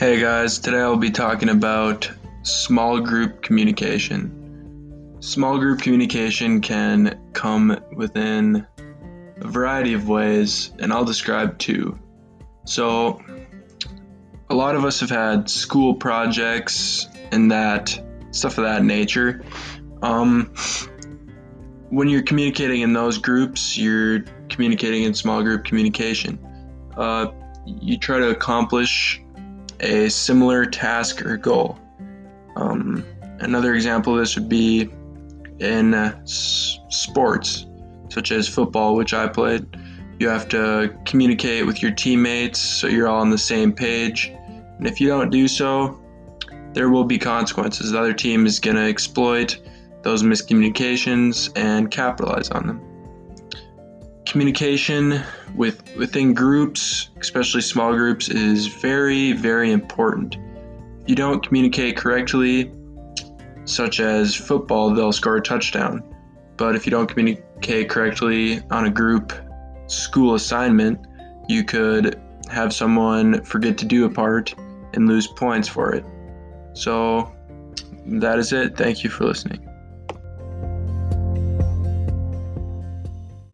Hey guys, today I'll be talking about small group communication. Small group communication can come within a variety of ways, and I'll describe two. So, a lot of us have had school projects and that, stuff of that nature. When you're communicating in those groups, you're communicating in small group communication. You try to accomplish a similar task or goal. Another example of this would be in sports, such as football, which I played. You have to communicate with your teammates so you're all on the same page. And if you don't do so, there will be consequences. The other team is going to exploit those miscommunications and capitalize on them. Communication within groups, especially small groups, is very, very important. If you don't communicate correctly, such as football, they'll score a touchdown. But if you don't communicate correctly on a group school assignment, you could have someone forget to do a part and lose points for it. So that is it. Thank you for listening.